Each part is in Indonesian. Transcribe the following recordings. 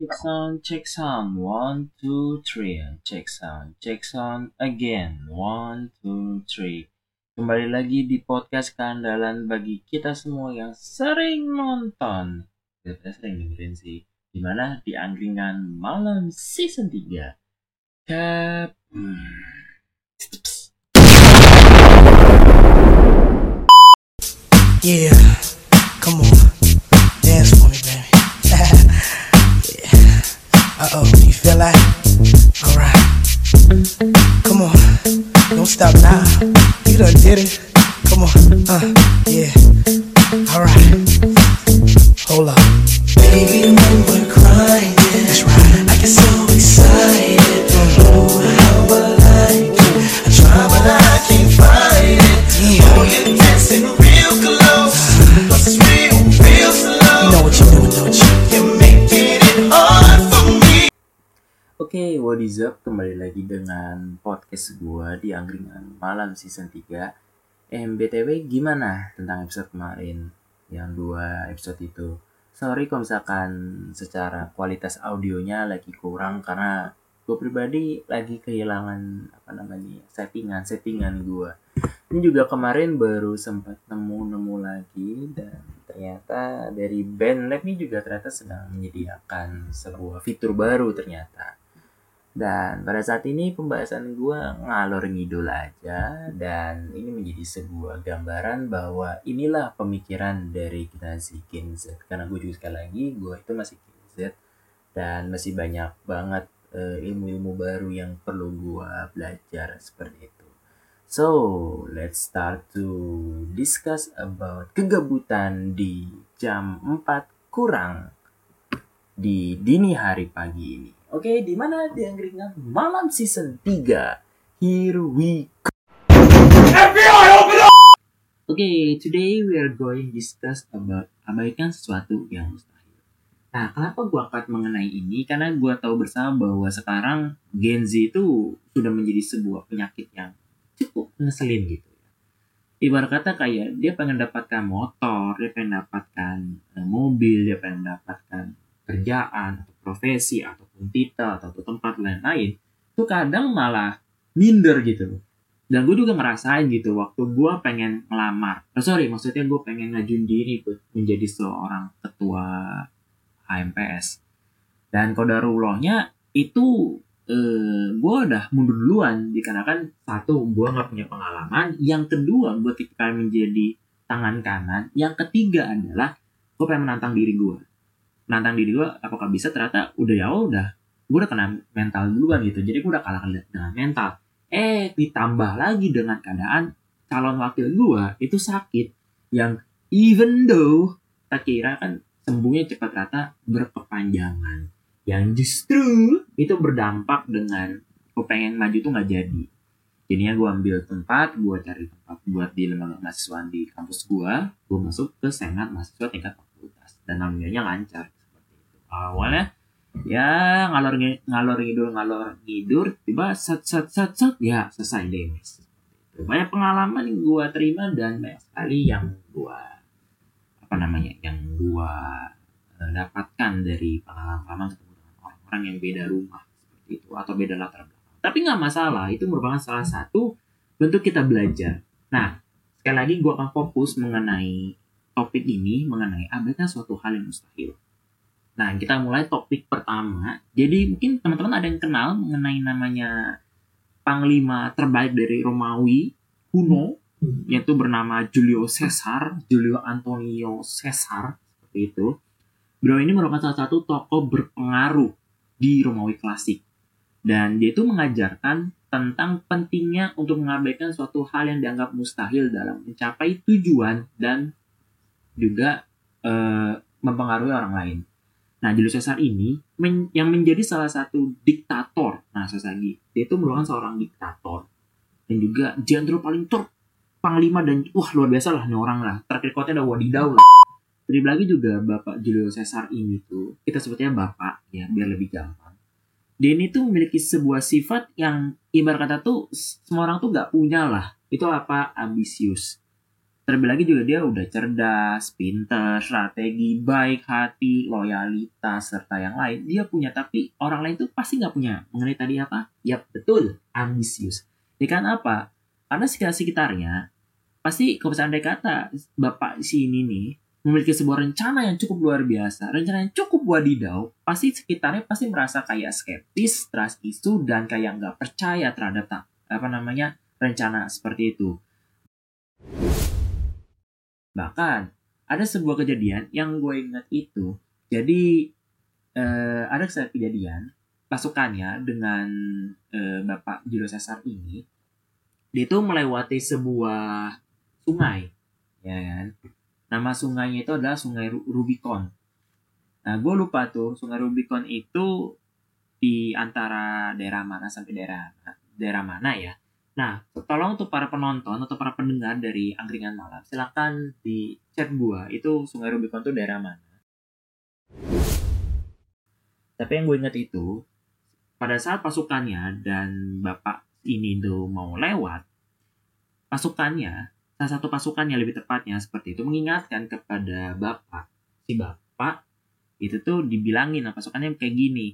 Check sound, check sound. 1, 2, 3. Check sound, check sound again. 1, 2, 3. Kembali lagi di podcast keandalan bagi kita semua yang sering nonton. Kita sering dengerin sih. Dimana di Angkringan Malam season 3. Yeah, come on, dance for me, baby. You feel like? Alright. Come on, don't stop now. You done did it. Come on, yeah. Alright. Hold up. Baby, when we're crying, that's right. I get so excited. Oh, how I like it. I try, but I can't find it. Yeah. Oh, you're dancing real close. What's real, real slow. You know what you're doing, don't you? You're making it hard for me. Okay, what is up? Kembali lagi dengan podcast gua di Angkringan Malam season 3. MBTW gimana tentang episode kemarin? Yang 2 episode itu. Sorry kalau misalkan secara kualitas audionya lagi kurang karena gue pribadi lagi kehilangan settingan gue. Ini juga kemarin baru sempat nemu lagi, dan ternyata dari BandLab ini juga ternyata sedang menyediakan sebuah fitur baru ternyata. Dan pada saat ini pembahasan gue ngalor ngidul aja, dan ini menjadi sebuah gambaran bahwa inilah pemikiran dari generasi Gen Z. Karena gue juga sekali lagi, gue itu masih Gen Z dan masih banyak banget ilmu-ilmu baru yang perlu gua belajar seperti itu. So, let's start to discuss about kegabutan di jam 4 kurang di dini hari pagi ini. Oke, di mana di Angkringan Malam season 3. Here we go. FBI, open up! Oke, today we are going discuss about abaikan sesuatu yang mustahil. Nah, kenapa gue angkat mengenai ini? Karena gue tahu bersama bahwa sekarang Gen Z itu sudah menjadi sebuah penyakit yang cukup ngeselin gitu. Ibarat kata kayak dia pengen dapatkan motor, dia pengen dapatkan mobil, dia pengen dapatkan kerjaan, atau profesi, ataupun titel, atau tempat lain-lain. Itu kadang malah minder gitu. Dan gue juga ngerasain gitu waktu gue pengen ngelamar. Maksudnya gue pengen ngajuin diri menjadi seorang ketua HMPS. Dan kodarullahnya itu gue udah mundur duluan, dikarenakan satu, gue gak punya pengalaman, yang kedua, gue tipikal menjadi tangan kanan, yang ketiga adalah gue pengen menantang diri gue apakah bisa, ternyata gue udah kena mental duluan gitu, jadi gue udah kalah dengan mental, ditambah lagi dengan keadaan calon wakil gue itu sakit, yang even though tak kira kan sembuhnya cepat rata berkepanjangan, yang justru itu berdampak dengan gue pengen maju tuh gak jadi. Jadinya gue ambil tempat, gue cari tempat buat di lembaga mahasiswaan di kampus gue masuk ke senat mahasiswa tingkat fakultas, dan alhamdulillahnya lancar seperti itu. Awalnya ya ngalor ngidur, tiba set ya selesai deh. Banyak pengalaman yang gue terima dan banyak sekali yang gue dapatkan dari pengalaman ketemu dengan orang-orang yang beda rumah seperti itu atau beda latar belakang. Tapi nggak masalah, itu merupakan salah satu bentuk kita belajar. Nah, sekali lagi gue akan fokus mengenai topik ini mengenai abaikan suatu hal yang mustahil. Nah, kita mulai topik pertama. Jadi mungkin teman-teman ada yang kenal mengenai namanya panglima terbaik dari Romawi kuno, yaitu bernama Julio Antonio Caesar seperti itu. Beliau ini merupakan salah satu tokoh berpengaruh di Romawi klasik, dan dia itu mengajarkan tentang pentingnya untuk mengabaikan suatu hal yang dianggap mustahil dalam mencapai tujuan dan juga mempengaruhi orang lain. Nah, Julius Caesar ini yang menjadi salah satu diktator. Nah, selagi dia itu merupakan seorang diktator dan juga jenderal paling terkenal, panglima, dan luar biasa lah nih orang lah. Terkirikotnya ada wadidaw lah. Terlebih lagi juga Bapak Julius Caesar ini tuh, kita sebutnya Bapak ya biar lebih gampang. Dia ini tuh memiliki sebuah sifat yang ibarat kata tuh semua orang tuh gak punya lah. Itu apa? Ambisius. Terlebih lagi juga dia udah cerdas, pinter, strategi, baik hati, loyalitas, serta yang lain. Dia punya, tapi orang lain tuh pasti nggak punya. Mengenai tadi apa? Yap, betul, ambisius. Ini kan apa? Karena sekitarnya, pasti kalau misalnya andai kata, bapak si ini nih, memiliki sebuah rencana yang cukup luar biasa, rencana yang cukup wadidau, pasti sekitarnya pasti merasa kayak skeptis, trust isu, dan kayak nggak percaya terhadap rencana seperti itu. Bahkan ada sebuah kejadian yang gue ingat itu, jadi ada kejadian pasukannya dengan Bapak Julius Caesar ini, dia itu melewati sebuah sungai, ya kan? Nama sungainya itu adalah Sungai Rubicon. Nah, gue lupa tuh Sungai Rubicon itu di antara daerah mana sampai daerah mana ya. Nah, tolong untuk para penonton atau para pendengar dari Angkringan Malam, silakan di chat gua itu Sungai Rubicon itu daerah mana. Tapi yang gue ingat itu, pada saat pasukannya dan bapak ini tuh mau lewat, salah satu pasukannya lebih tepatnya seperti itu, mengingatkan kepada bapak. Si bapak itu tuh dibilangin, nah pasukannya kayak gini.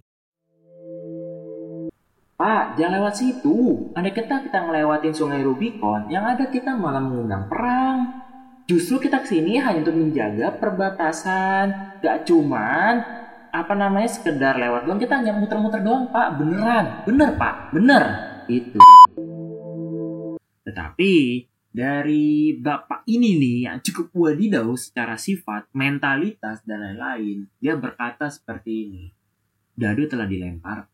Pak, jangan lewat situ. Andai kata kita ngelewatin Sungai Rubicon, yang ada kita malah mengundang perang. Justru kita kesini hanya untuk menjaga perbatasan. Gak cuman, sekedar lewat doang. Kita hanya muter-muter doang, Pak. Beneran. Bener, Pak. Bener. Itu. Tetapi, dari bapak ini nih, yang cukup wadidau secara sifat, mentalitas, dan lain-lain, dia berkata seperti ini. Dadu telah dilempar.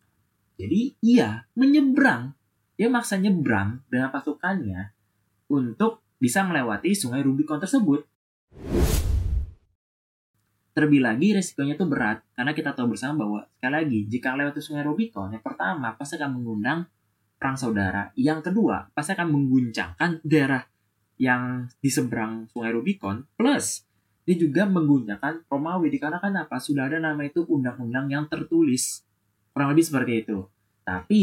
Jadi ia menyeberang, dia maksa nyebrang dengan pasukannya untuk bisa melewati Sungai Rubicon tersebut. Terlebih lagi resikonya itu berat, karena kita tahu bersama bahwa sekali lagi jika lewati Sungai Rubicon, yang pertama pasti akan mengundang perang saudara, yang kedua pasti akan mengguncangkan daerah yang di seberang Sungai Rubicon, plus dia juga mengguncangkan Romawi dikarenakan apa? Sudah ada nama itu undang-undang yang tertulis. Kurang lebih seperti itu. Tapi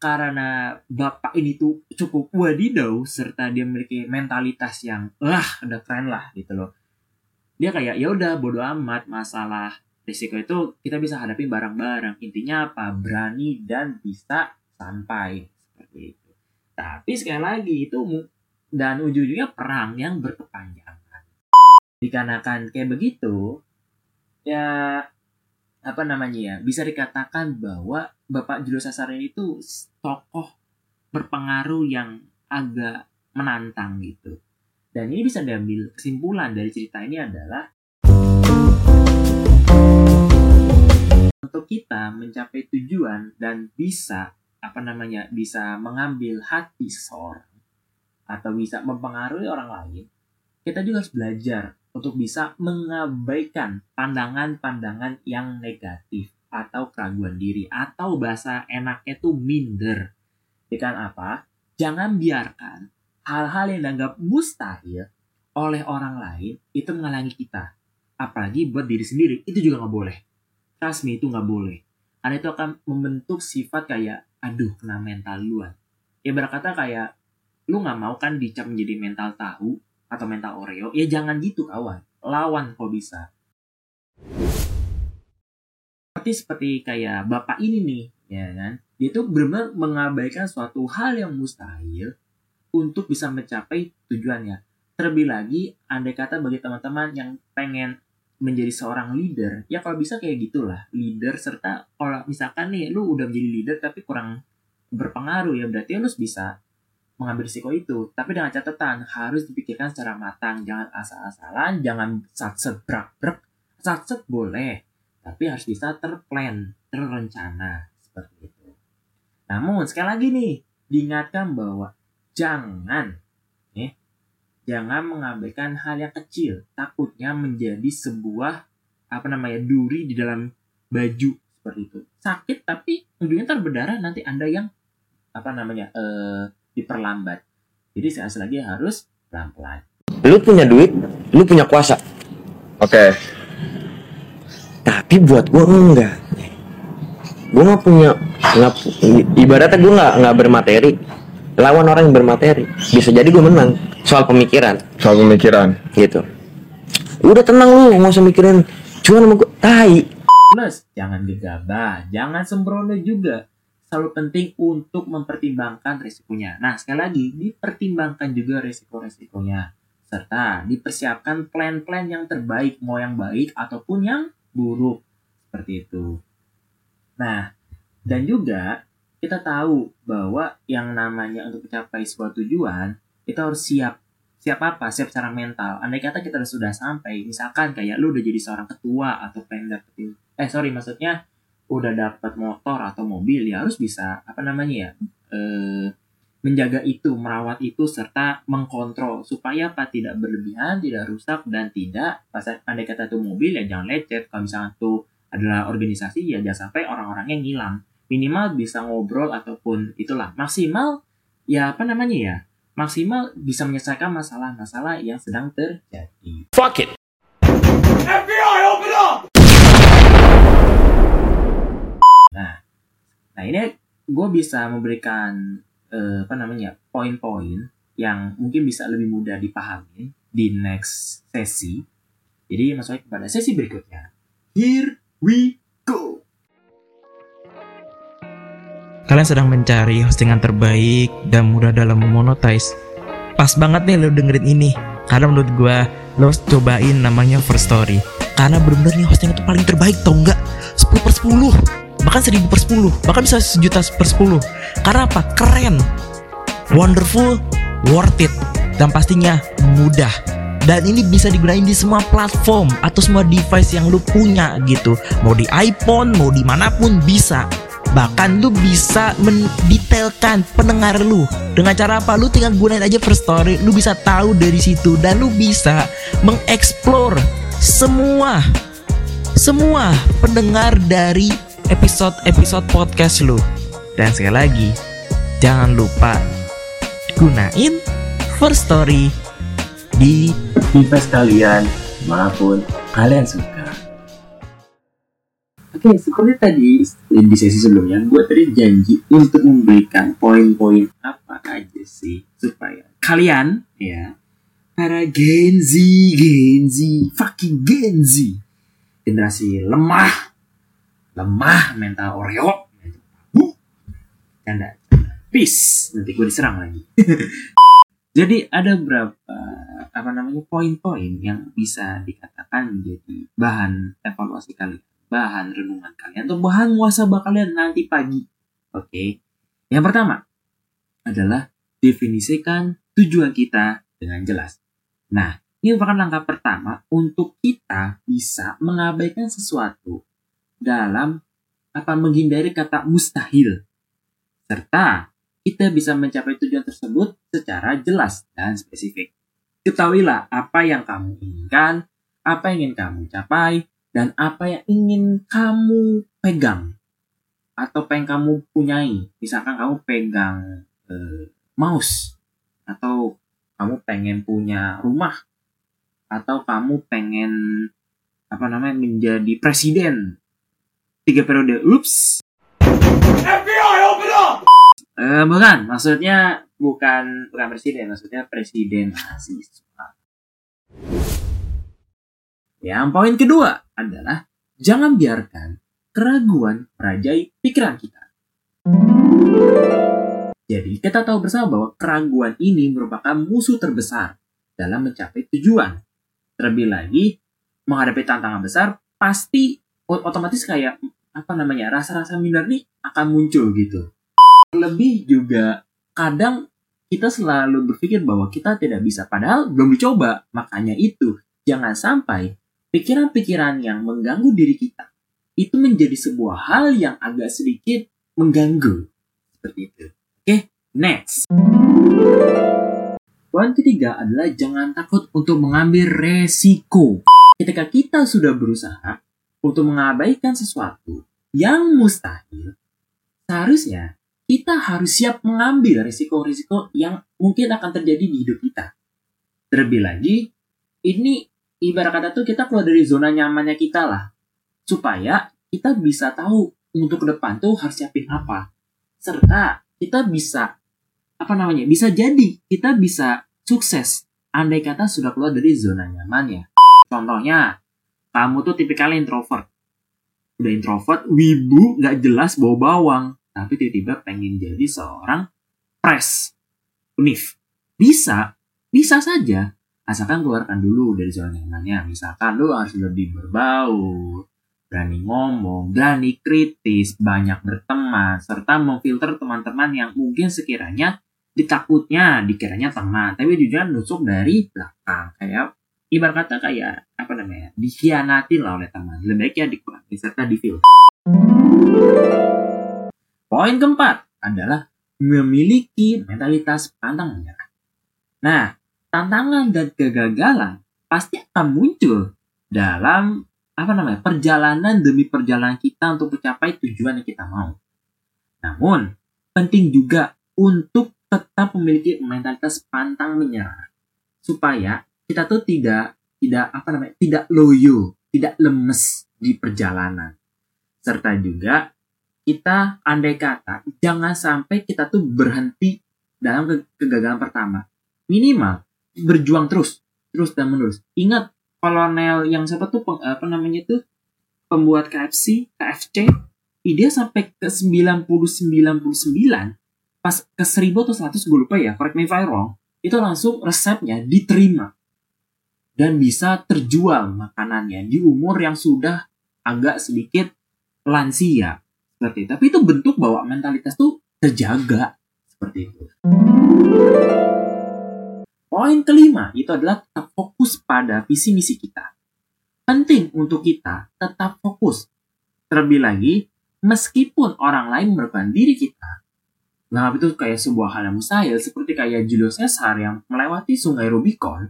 karena bapak ini tuh cukup wadidau serta dia memiliki mentalitas yang udah keren lah gitu loh. Dia kayak ya udah bodo amat masalah risiko itu, kita bisa hadapi bareng-bareng. Intinya apa? Berani dan bisa sampai seperti itu. Tapi sekali lagi itu dan ujung-ujungnya perang yang berkepanjangan. Dikarenakan kayak begitu ya, bisa dikatakan bahwa Bapak Julius Caesar ini tuh tokoh berpengaruh yang agak menantang gitu. Dan ini bisa diambil kesimpulan dari cerita ini adalah untuk kita mencapai tujuan dan bisa bisa mengambil hati seseorang atau bisa mempengaruhi orang lain, kita juga harus belajar untuk bisa mengabaikan pandangan-pandangan yang negatif atau keraguan diri atau bahasa enaknya itu minder. Bukan apa? Jangan biarkan hal-hal yang dianggap mustahil oleh orang lain itu menghalangi kita. Apalagi buat diri sendiri itu juga nggak boleh. Trust me, itu nggak boleh. Karena itu akan membentuk sifat kayak kena mental luan. Ya berkata kayak lu nggak mau kan dicap menjadi mental tahu atau mental Oreo, ya jangan gitu kawan. Lawan kok bisa. Seperti kayak bapak ini nih, ya kan? Dia tuh benar-benar mengabaikan suatu hal yang mustahil untuk bisa mencapai tujuannya. Terlebih lagi, andai kata bagi teman-teman yang pengen menjadi seorang leader, ya kalau bisa kayak gitulah, leader serta kalau misalkan nih lu udah menjadi leader tapi kurang berpengaruh, ya berarti lu bisa mengambil risiko itu, tapi dengan catatan harus dipikirkan secara matang, jangan asal-asalan, jangan satset brak-brak, satset boleh, tapi harus bisa terplan, terencana seperti itu. Namun sekali lagi nih diingatkan bahwa jangan mengabaikan hal yang kecil, takutnya menjadi sebuah duri di dalam baju seperti itu. Sakit tapi ujungnya berdarah, nanti Anda yang diperlambat. Jadi sekali lagi harus pelan-pelan. Lu punya duit, lu punya kuasa. Oke. Tapi buat gue enggak. Gue nggak punya, ibaratnya gue nggak bermateri. Lawan orang yang bermateri, bisa jadi gue menang. soal pemikiran gitu. Udah tenang lu, nggak usah mikirin, cuman sama gue tai. Plus, jangan gegabah, jangan sembrono juga. Selalu penting untuk mempertimbangkan risikonya. Nah, sekali lagi, dipertimbangkan juga risiko-risikonya. Serta dipersiapkan plan-plan yang terbaik, mau yang baik ataupun yang buruk. Seperti itu. Nah, dan juga kita tahu bahwa yang namanya untuk mencapai sebuah tujuan, kita harus siap. Siap apa? Siap secara mental. Andai kata kita sudah sampai, misalkan kayak lu udah jadi seorang ketua atau pengen dapetin, maksudnya udah dapat motor atau mobil, ya harus bisa menjaga itu, merawat itu, serta mengkontrol supaya apa, tidak berlebihan, tidak rusak, dan tidak andai kata tuh mobil ya jangan lecet. Kalau misalnya tuh adalah organisasi ya jangan sampai orang-orangnya ngilang. Minimal bisa ngobrol ataupun itulah, maksimal ya maksimal bisa menyelesaikan masalah-masalah yang sedang terjadi. Fuck it. FBI, open up. Nah ini gue bisa memberikan poin-poin yang mungkin bisa lebih mudah dipahami di next sesi. Jadi masuk kepada sesi berikutnya. Here we go. Kalian sedang mencari hostingan terbaik dan mudah dalam memonetize. Pas banget nih lo dengerin ini, karena menurut gue lo harus cobain namanya Firstory. Karena bener-bener nih hosting itu paling terbaik, tau nggak? 10/10, bahkan 1000/10, bahkan bisa 1.000.000/10. Karena apa? Keren, wonderful, worth it, dan pastinya mudah. Dan ini bisa digunain di semua platform atau semua device yang lo punya gitu. Mau di iPhone, mau dimanapun bisa. Bahkan lu bisa mendetailkan pendengar lu dengan cara apa? Lu tinggal gunain aja Firstory, lu bisa tahu dari situ dan lu bisa mengeksplor semua pendengar dari episode podcast lu. Dan sekali lagi, jangan lupa gunain Firstory di device kalian maupun kalian suka. Oke, seperti tadi di sesi sebelumnya, gue tadi janji untuk memberikan poin-poin apa aja sih supaya kalian, ya, para Gen Z, generasi lemah, mental oreo, canda, peace, nanti gue diserang lagi. Jadi ada berapa poin-poin yang bisa dikatakan menjadi bahan evaluasi kalian, bahan renungan kalian, atau bahan muhasabah kalian nanti pagi. Oke. Yang pertama adalah definisikan tujuan kita dengan jelas. Nah, ini merupakan langkah pertama untuk kita bisa mengabaikan sesuatu dalam menghindari kata mustahil. Serta kita bisa mencapai tujuan tersebut secara jelas dan spesifik. Ketahuilah apa yang kamu inginkan, apa yang ingin kamu capai, dan apa yang ingin kamu pegang atau pengen kamu punyai. Misalkan kamu pegang mouse, atau kamu pengen punya rumah, atau kamu pengen menjadi presiden 3 periode. Ups. FBI, open up. Bukan presiden, maksudnya presiden mahasiswa. Yang poin kedua adalah jangan biarkan keraguan merajai pikiran kita. Jadi kita tahu bersama bahwa keraguan ini merupakan musuh terbesar dalam mencapai tujuan. Terlebih lagi menghadapi tantangan besar, pasti otomatis kayak rasa-rasa minder nih akan muncul gitu. Lebih juga kadang kita selalu berpikir bahwa kita tidak bisa, padahal belum dicoba. Makanya itu jangan sampai pikiran-pikiran yang mengganggu diri kita itu menjadi sebuah hal yang agak sedikit mengganggu. Seperti itu. Oke, next. Poin ketiga adalah jangan takut untuk mengambil resiko. Ketika kita sudah berusaha untuk mengabaikan sesuatu yang mustahil, seharusnya kita harus siap mengambil resiko-resiko yang mungkin akan terjadi di hidup kita. Terlebih lagi, ini ibarat kata tuh kita keluar dari zona nyamannya kita lah. Supaya kita bisa tahu untuk ke depan tuh harus siapin apa. Serta kita bisa bisa jadi kita bisa sukses, andai kata sudah keluar dari zona nyamannya. Contohnya, kamu tuh tipikalnya introvert. Udah introvert, wibu, gak jelas bawa bawang. Tapi tiba-tiba pengen jadi seorang pres, univ. Bisa saja. Asalkan keluarkan dulu dari zona nyamannya. Misalkan lu harus lebih berbaur, berani ngomong, berani kritis, banyak berteman, serta memfilter teman-teman yang mungkin sekiranya ditakutnya, dikiranya teman, tapi juga nusuk dari belakang. Kayak, ibarat kata kayak, dikhianatin lah oleh teman. Lebih baiknya dikurangi, serta difilter. Poin keempat adalah memiliki mentalitas pantang menyerah. Nah, tantangan dan kegagalan pasti akan muncul dalam perjalanan demi perjalanan kita untuk mencapai tujuan yang kita mau. Namun, penting juga untuk tetap memiliki mentalitas pantang menyerah supaya kita tuh tidak loyo, tidak lemes di perjalanan. Serta juga kita andai kata jangan sampai kita tuh berhenti dalam kegagalan pertama. Minimal berjuang terus dan menerus. Ingat kolonel yang siapa tuh pembuat KFC, dia sampai ke 99, pas ke 1000 atau 100 gue lupa ya, correct me if I wrong, itu langsung resepnya diterima dan bisa terjual makanannya di umur yang sudah agak sedikit lansia seperti itu. Tapi itu bentuk bahwa mentalitas tuh terjaga seperti itu. Poin kelima itu adalah tetap fokus pada visi misi kita. Penting untuk kita tetap fokus. Terlebih lagi meskipun orang lain merupakan diri kita. Nah, itu kayak sebuah hal yang mustahil, seperti kayak Julius Caesar yang melewati sungai Rubicon.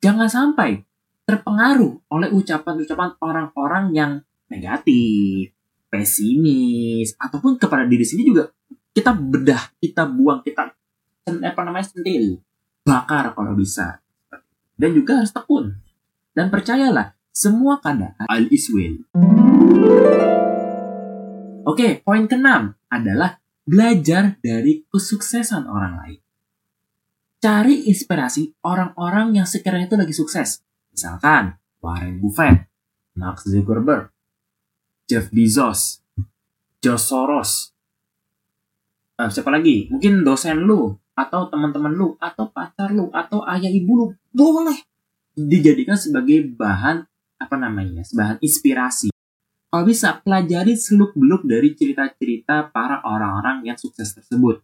Jangan sampai terpengaruh oleh ucapan-ucapan orang-orang yang negatif, pesimis, ataupun kepada diri sendiri juga. Kita bedah, kita buang, kita sentil, bakar kalau bisa. Dan juga harus tekun. Dan percayalah, semua keadaan all is well. Oke, poin keenam adalah belajar dari kesuksesan orang lain. Cari inspirasi orang-orang yang sekiranya itu lagi sukses. Misalkan Warren Buffett, Mark Zuckerberg, Jeff Bezos, George Soros. Siapa lagi? Mungkin dosen lu, atau teman-teman lu, atau pacar lu, atau ayah ibu lu. Boleh dijadikan sebagai bahan bahan inspirasi. Kalau bisa, pelajari seluk-beluk dari cerita-cerita para orang-orang yang sukses tersebut.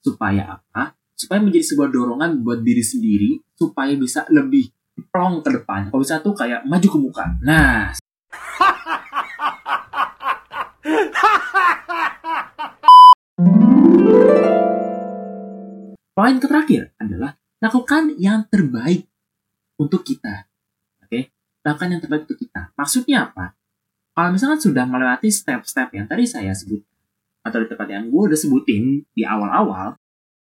Supaya apa? Supaya menjadi sebuah dorongan buat diri sendiri, supaya bisa lebih plong ke depan. Kalau bisa tuh kayak maju ke muka. Nah. Poin terakhir adalah lakukan yang terbaik untuk kita. Oke? Lakukan yang terbaik untuk kita. Maksudnya apa? Kalau misalkan sudah melewati step-step yang tadi saya sebut, atau di tempat yang gue udah sebutin di awal-awal,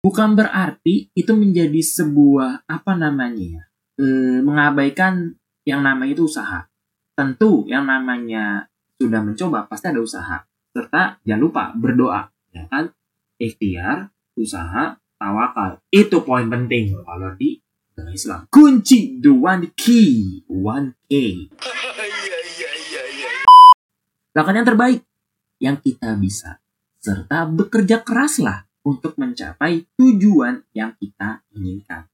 bukan berarti itu menjadi sebuah, mengabaikan yang namanya itu usaha. Tentu yang namanya sudah mencoba, pasti ada usaha. Serta jangan lupa berdoa. Ya kan? Ikhtiar, usaha, tawakal. Itu poin penting kalau di Islam. Kunci, the one key, 1K. Lakukan yang terbaik yang kita bisa, serta bekerja keraslah untuk mencapai tujuan yang kita inginkan.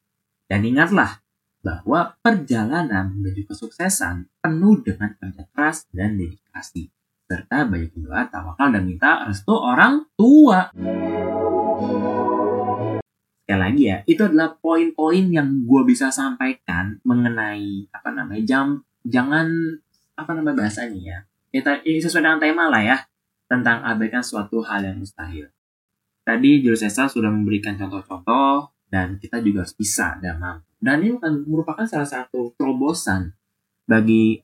Dan ingatlah bahwa perjalanan menuju kesuksesan penuh dengan kerja keras dan dedikasi, serta banyak doa, tawakal, dan minta restu orang tua. Sekali lagi ya, itu adalah poin-poin yang gue bisa sampaikan mengenai bahasanya ya. Ini sesuai dengan tema lah ya, tentang abaikan suatu hal yang mustahil. Tadi Julius Caesar sudah memberikan contoh-contoh, dan kita juga harus bisa dan mampu. Dan ini merupakan salah satu terobosan bagi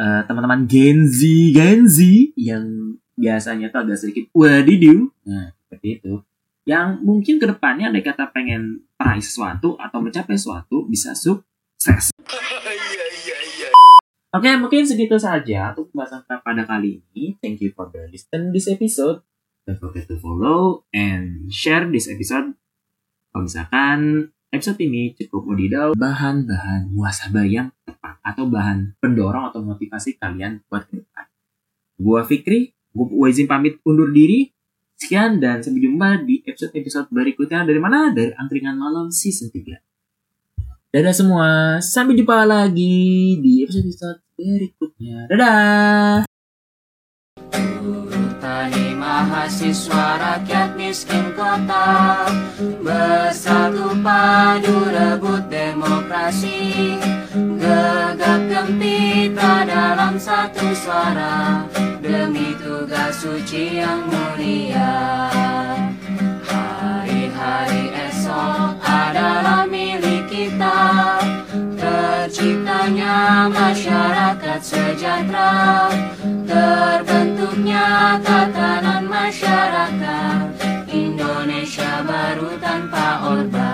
teman-teman Gen Z yang biasanya tuh agak sedikit wadidu. Nah, seperti itu. Yang mungkin ke depannya ada kata pengen meraih sesuatu atau mencapai sesuatu bisa sukses. Oke, mungkin segitu saja untuk pembahasan kita pada kali ini. Thank you for the listen this episode. Don't forget to follow and share this episode. Kalau misalkan Episode ini cukup mendidau bahan-bahan muhasabah yang tepat atau bahan pendorong atau motivasi kalian buat ke depan. Gua Fikri, gua izin pamit undur diri. Sekian dan sampai jumpa di episode-episode berikutnya dari mana? Dari Angkringan Malam Season 3. Dadah semua, sampai jumpa lagi di episode-episode berikutnya. Dadah! Tani mahasiswa rakyat miskin kota, bersatu padu rebut demokrasi, gegap gempita dalam satu suara, demi tugas suci yang mulia. Hari-hari esok adalah milik kita, terciptanya masyarakat sejahtera, terbentuknya tatanan masyarakat Indonesia baru tanpa orba.